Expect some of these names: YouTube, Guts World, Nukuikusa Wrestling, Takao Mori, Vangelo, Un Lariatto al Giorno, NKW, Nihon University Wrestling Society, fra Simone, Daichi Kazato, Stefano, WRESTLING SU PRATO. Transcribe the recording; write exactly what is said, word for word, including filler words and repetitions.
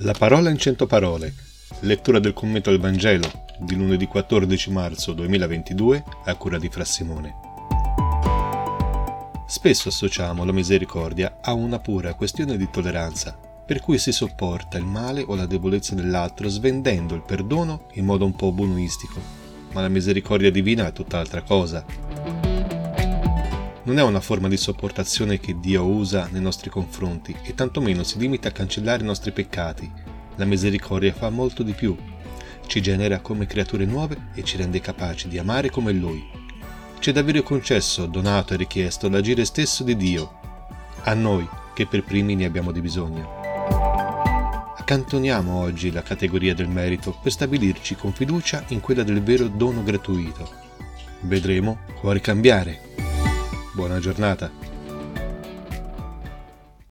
La parola in centoparole, lettura del commento al Vangelo di lunedì quattordici marzo duemilaventidue a cura di fra Simone. Spesso associamo la misericordia a una pura questione di tolleranza, per cui si sopporta il male o la debolezza dell'altro svendendo il perdono in modo un po' buonistico, ma la misericordia divina è tutt'altra cosa. Non è una forma di sopportazione che Dio usa nei nostri confronti e tantomeno si limita a cancellare i nostri peccati. La misericordia fa molto di più. Ci genera come creature nuove e ci rende capaci di amare come Lui. C'è davvero concesso, donato e richiesto l'agire stesso di Dio, a noi che per primi ne abbiamo di bisogno. Accantoniamo oggi la categoria del merito per stabilirci con fiducia in quella del vero dono gratuito. Vedremo cuori cambiare. Buona giornata.